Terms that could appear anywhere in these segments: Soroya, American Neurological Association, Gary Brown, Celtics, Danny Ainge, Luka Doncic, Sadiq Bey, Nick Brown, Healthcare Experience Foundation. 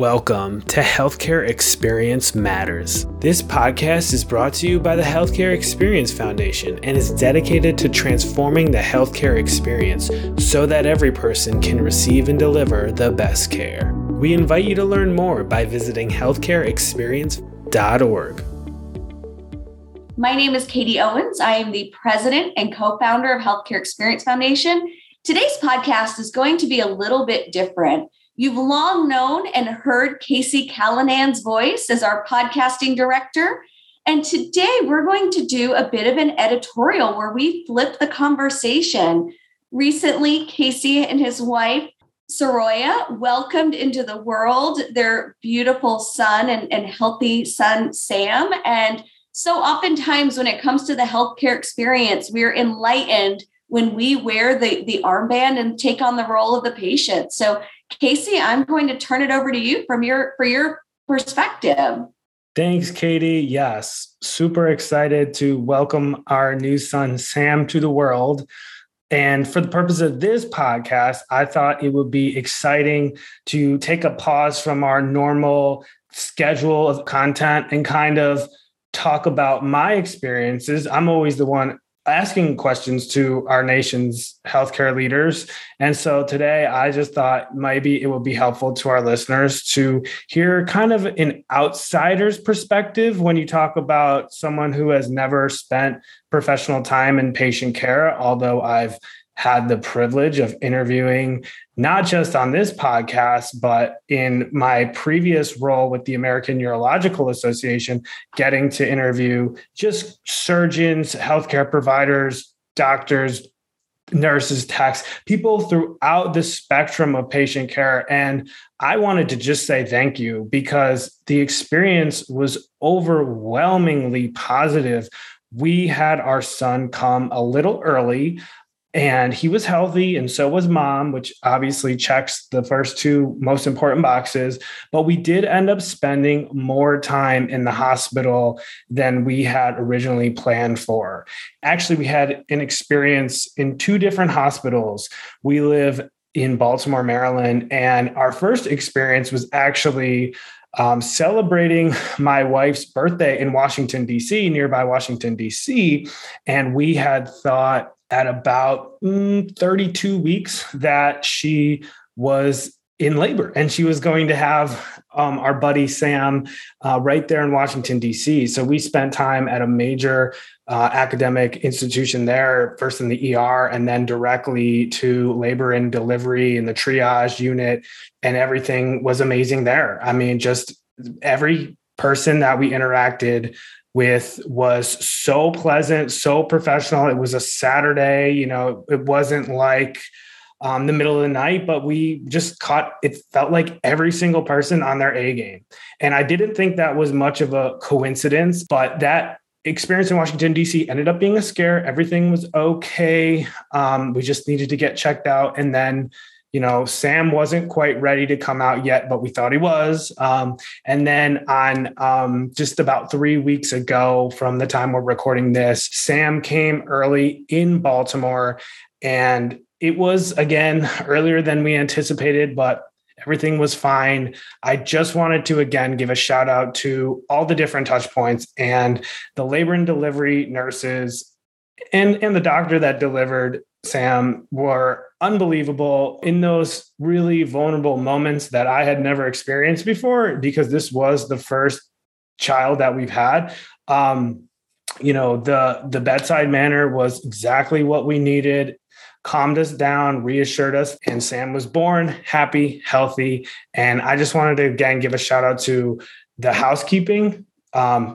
Welcome to Healthcare Experience Matters. This podcast is brought to you by the Healthcare Experience Foundation and is dedicated to transforming the healthcare experience so that every person can receive and deliver the best care. We invite you to learn more by visiting healthcareexperience.org. My name is Katie Owens. I am the president and co-founder of Healthcare Experience Foundation. Today's podcast is going to be a little bit different. You've long known and heard Casey Callahan's voice as our podcasting director. And today we're going to do a bit of an editorial where we flip the conversation. Recently, Casey and his wife, Soroya, welcomed into the world their beautiful son and healthy son, Sam. And so oftentimes when it comes to the healthcare experience, we're enlightened when we wear the armband and take on the role of the patient. So Casey, I'm going to turn it over to you for your perspective. Thanks, Katie. Yes, super excited to welcome our new son, Sam, to the world. And for the purpose of this podcast, I thought it would be exciting to take a pause from our normal schedule of content and kind of talk about my experiences. I'm always the one asking questions to our nation's healthcare leaders. And so today I just thought maybe it would be helpful to our listeners to hear kind of an outsider's perspective when you talk about someone who has never spent professional time in patient care, although I've had the privilege of interviewing not just on this podcast, but in my previous role with the American Neurological Association, getting to interview just surgeons, healthcare providers, doctors, nurses, techs, people throughout the spectrum of patient care. And I wanted to just say thank you because the experience was overwhelmingly positive. We had our son come a little early. And he was healthy, and so was mom, which obviously checks the first two most important boxes. But we did end up spending more time in the hospital than we had originally planned for. Actually, we had an experience in two different hospitals. We live in Baltimore, Maryland, and our first experience was actually celebrating my wife's birthday in Washington, D.C., nearby Washington, D.C., and we had thought at about 32 weeks that she was in labor and she was going to have our buddy Sam right there in Washington, D.C. So we spent time at a major academic institution there, first in the ER and then directly to labor and delivery and the triage unit, and everything was amazing there. I mean, just every person that we interacted with was so pleasant, so professional. It was a Saturday, you know, it wasn't like the middle of the night, but we just it felt like every single person on their A game. And I didn't think that was much of a coincidence, but that experience in Washington, D.C. ended up being a scare. Everything was okay. We just needed to get checked out. And then, you know, Sam wasn't quite ready to come out yet, but we thought he was. And then on just about 3 weeks ago from the time we're recording this, Sam came early in Baltimore, and it was, again, earlier than we anticipated, but everything was fine. I just wanted to, again, give a shout out to all the different touch points and the labor and delivery nurses and the doctor that delivered Sam were unbelievable in those really vulnerable moments that I had never experienced before, because this was the first child that we've had. You know, the bedside manner was exactly what we needed, calmed us down, reassured us, and Sam was born happy, healthy. And I just wanted to, again, give a shout out to the housekeeping.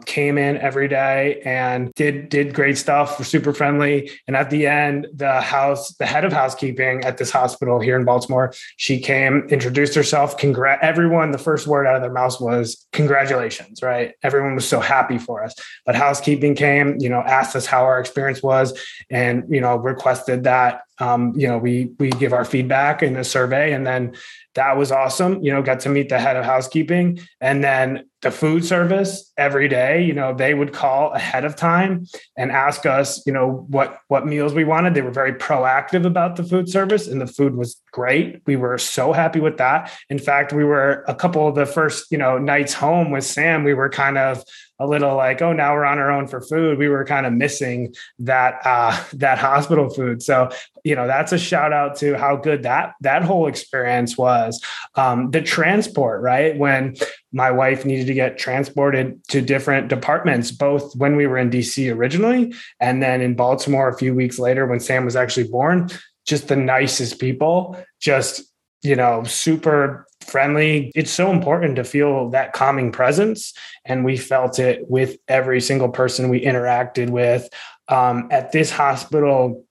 Came in every day and did great stuff. Were super friendly. And at the end, the head of housekeeping at this hospital here in Baltimore, she came, introduced herself. Everyone, the first word out of their mouth was congratulations, right? Everyone was so happy for us. But housekeeping came, you know, asked us how our experience was and, you know, requested that, you know, we give our feedback in a survey. And then that was awesome. You know, got to meet the head of housekeeping, and then the food service every day. You know, they would call ahead of time and ask us, you know, what meals we wanted. They were very proactive about the food service, and the food was great. We were so happy with that. In fact, we were a couple of the first, nights home with Sam, we were kind of a little like, oh, now we're on our own for food. We were kind of missing that, that hospital food. So, that's a shout out to how good that whole experience was. The transport, right? When my wife needed to get transported to different departments, both when we were in DC originally, and then in Baltimore a few weeks later when Sam was actually born, just the nicest people, just, super friendly. It's so important to feel that calming presence. And we felt it with every single person we interacted with. At this hospital,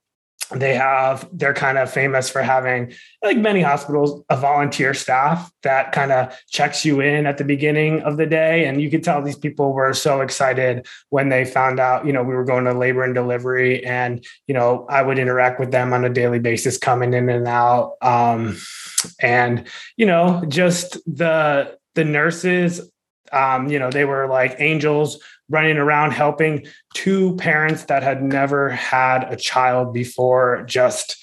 they're kind of famous for having, like many hospitals, a volunteer staff that kind of checks you in at the beginning of the day. And you could tell these people were so excited when they found out, we were going to labor and delivery, and, I would interact with them on a daily basis, coming in and out. And, just the nurses, they were like angels running around helping two parents that had never had a child before, just,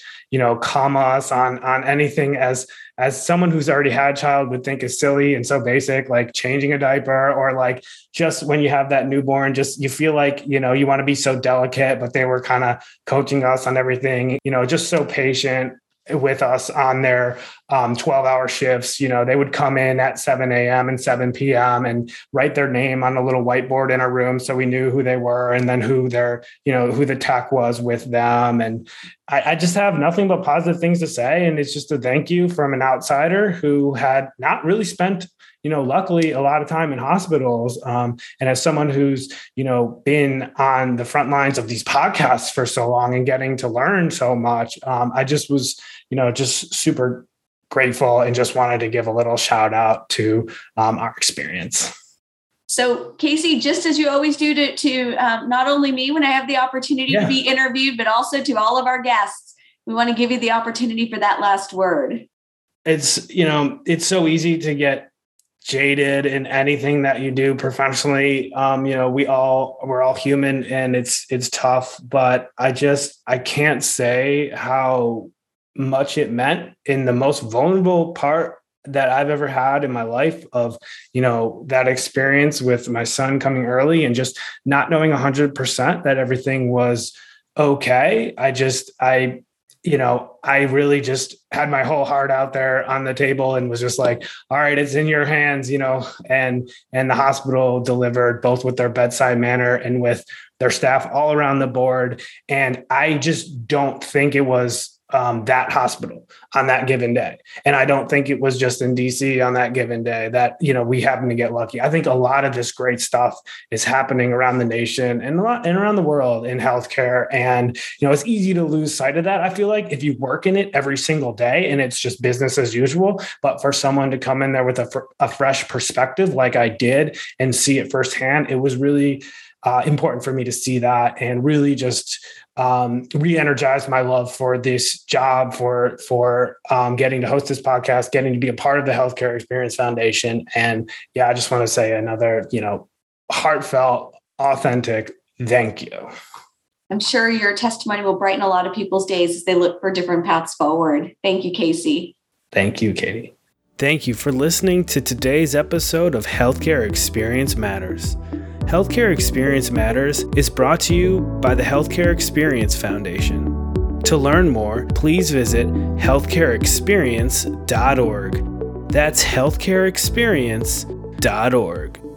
calm us on anything as someone who's already had a child would think is silly and so basic, like changing a diaper, or like just when you have that newborn, just you feel like, you want to be so delicate, but they were kind of coaching us on everything, just so patient with us on their 12-hour shifts. They would come in at 7 a.m. and 7 p.m. and write their name on a little whiteboard in our room, so we knew who they were and then who the tech was with them. And I just have nothing but positive things to say. And it's just a thank you from an outsider who had not really spent, luckily, a lot of time in hospitals. And as someone who's, been on the front lines of these podcasts for so long and getting to learn so much, I just was, just super grateful and just wanted to give a little shout out to our experience. So Casey, just as you always do to not only me when I have the opportunity to be interviewed, but also to all of our guests, we want to give you the opportunity for that last word. It's, it's so easy to get jaded in anything that you do professionally. We're all human, and it's tough, but I can't say how much it meant in the most vulnerable part that I've ever had in my life of, that experience with my son coming early and just not knowing 100% that everything was okay. I really just had my whole heart out there on the table and was just like, all right, it's in your hands, and the hospital delivered, both with their bedside manner and with their staff all around the board. And I just don't think it was that hospital on that given day. And I don't think it was just in DC on that given day that, we happened to get lucky. I think a lot of this great stuff is happening around the nation and around the world in healthcare. And, it's easy to lose sight of that. I feel like if you work in it every single day and it's just business as usual, but for someone to come in there with a fresh perspective, like I did, and see it firsthand, it was really important for me to see that and really just re-energized my love for this job, for getting to host this podcast, getting to be a part of the Healthcare Experience Foundation. And yeah, I just want to say another, heartfelt, authentic thank you. I'm sure your testimony will brighten a lot of people's days as they look for different paths forward. Thank you, Casey. Thank you, Katie. Thank you for listening to today's episode of Healthcare Experience Matters. Healthcare Experience Matters is brought to you by the Healthcare Experience Foundation. To learn more, please visit healthcareexperience.org. That's healthcareexperience.org.